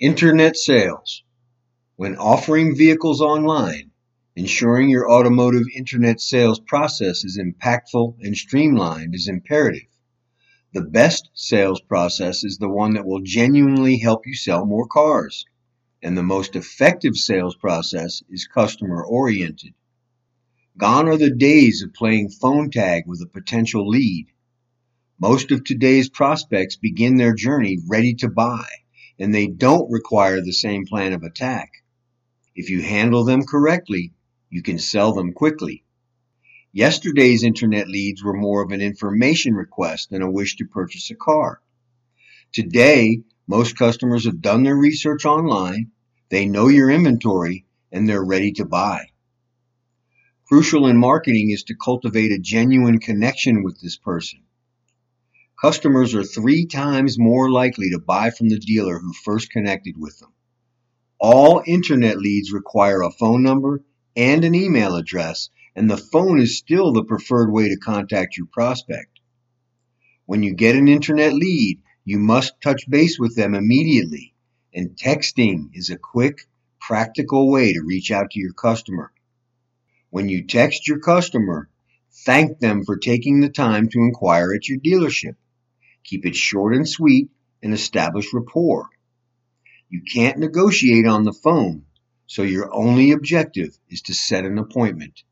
Internet sales. When offering vehicles online, ensuring your automotive internet sales process is impactful and streamlined is imperative. The best sales process is the one that will genuinely help you sell more cars, and the most effective sales process is customer-oriented. Gone are the days of playing phone tag with a potential lead. Most of today's prospects begin their journey ready to buy, and they don't require the same plan of attack. If you handle them correctly, you can sell them quickly. Yesterday's internet leads were more of an information request than a wish to purchase a car. Today, most customers have done their research online, they know your inventory, and they're ready to buy. Crucial in marketing is to cultivate a genuine connection with this person. Customers are 3 times more likely to buy from the dealer who first connected with them. All internet leads require a phone number and an email address, and the phone is still the preferred way to contact your prospect. When you get an internet lead, you must touch base with them immediately, and texting is a quick, practical way to reach out to your customer. When you text your customer, thank them for taking the time to inquire at your dealership. Keep it short and sweet and establish rapport. You can't negotiate on the phone, so your only objective is to set an appointment.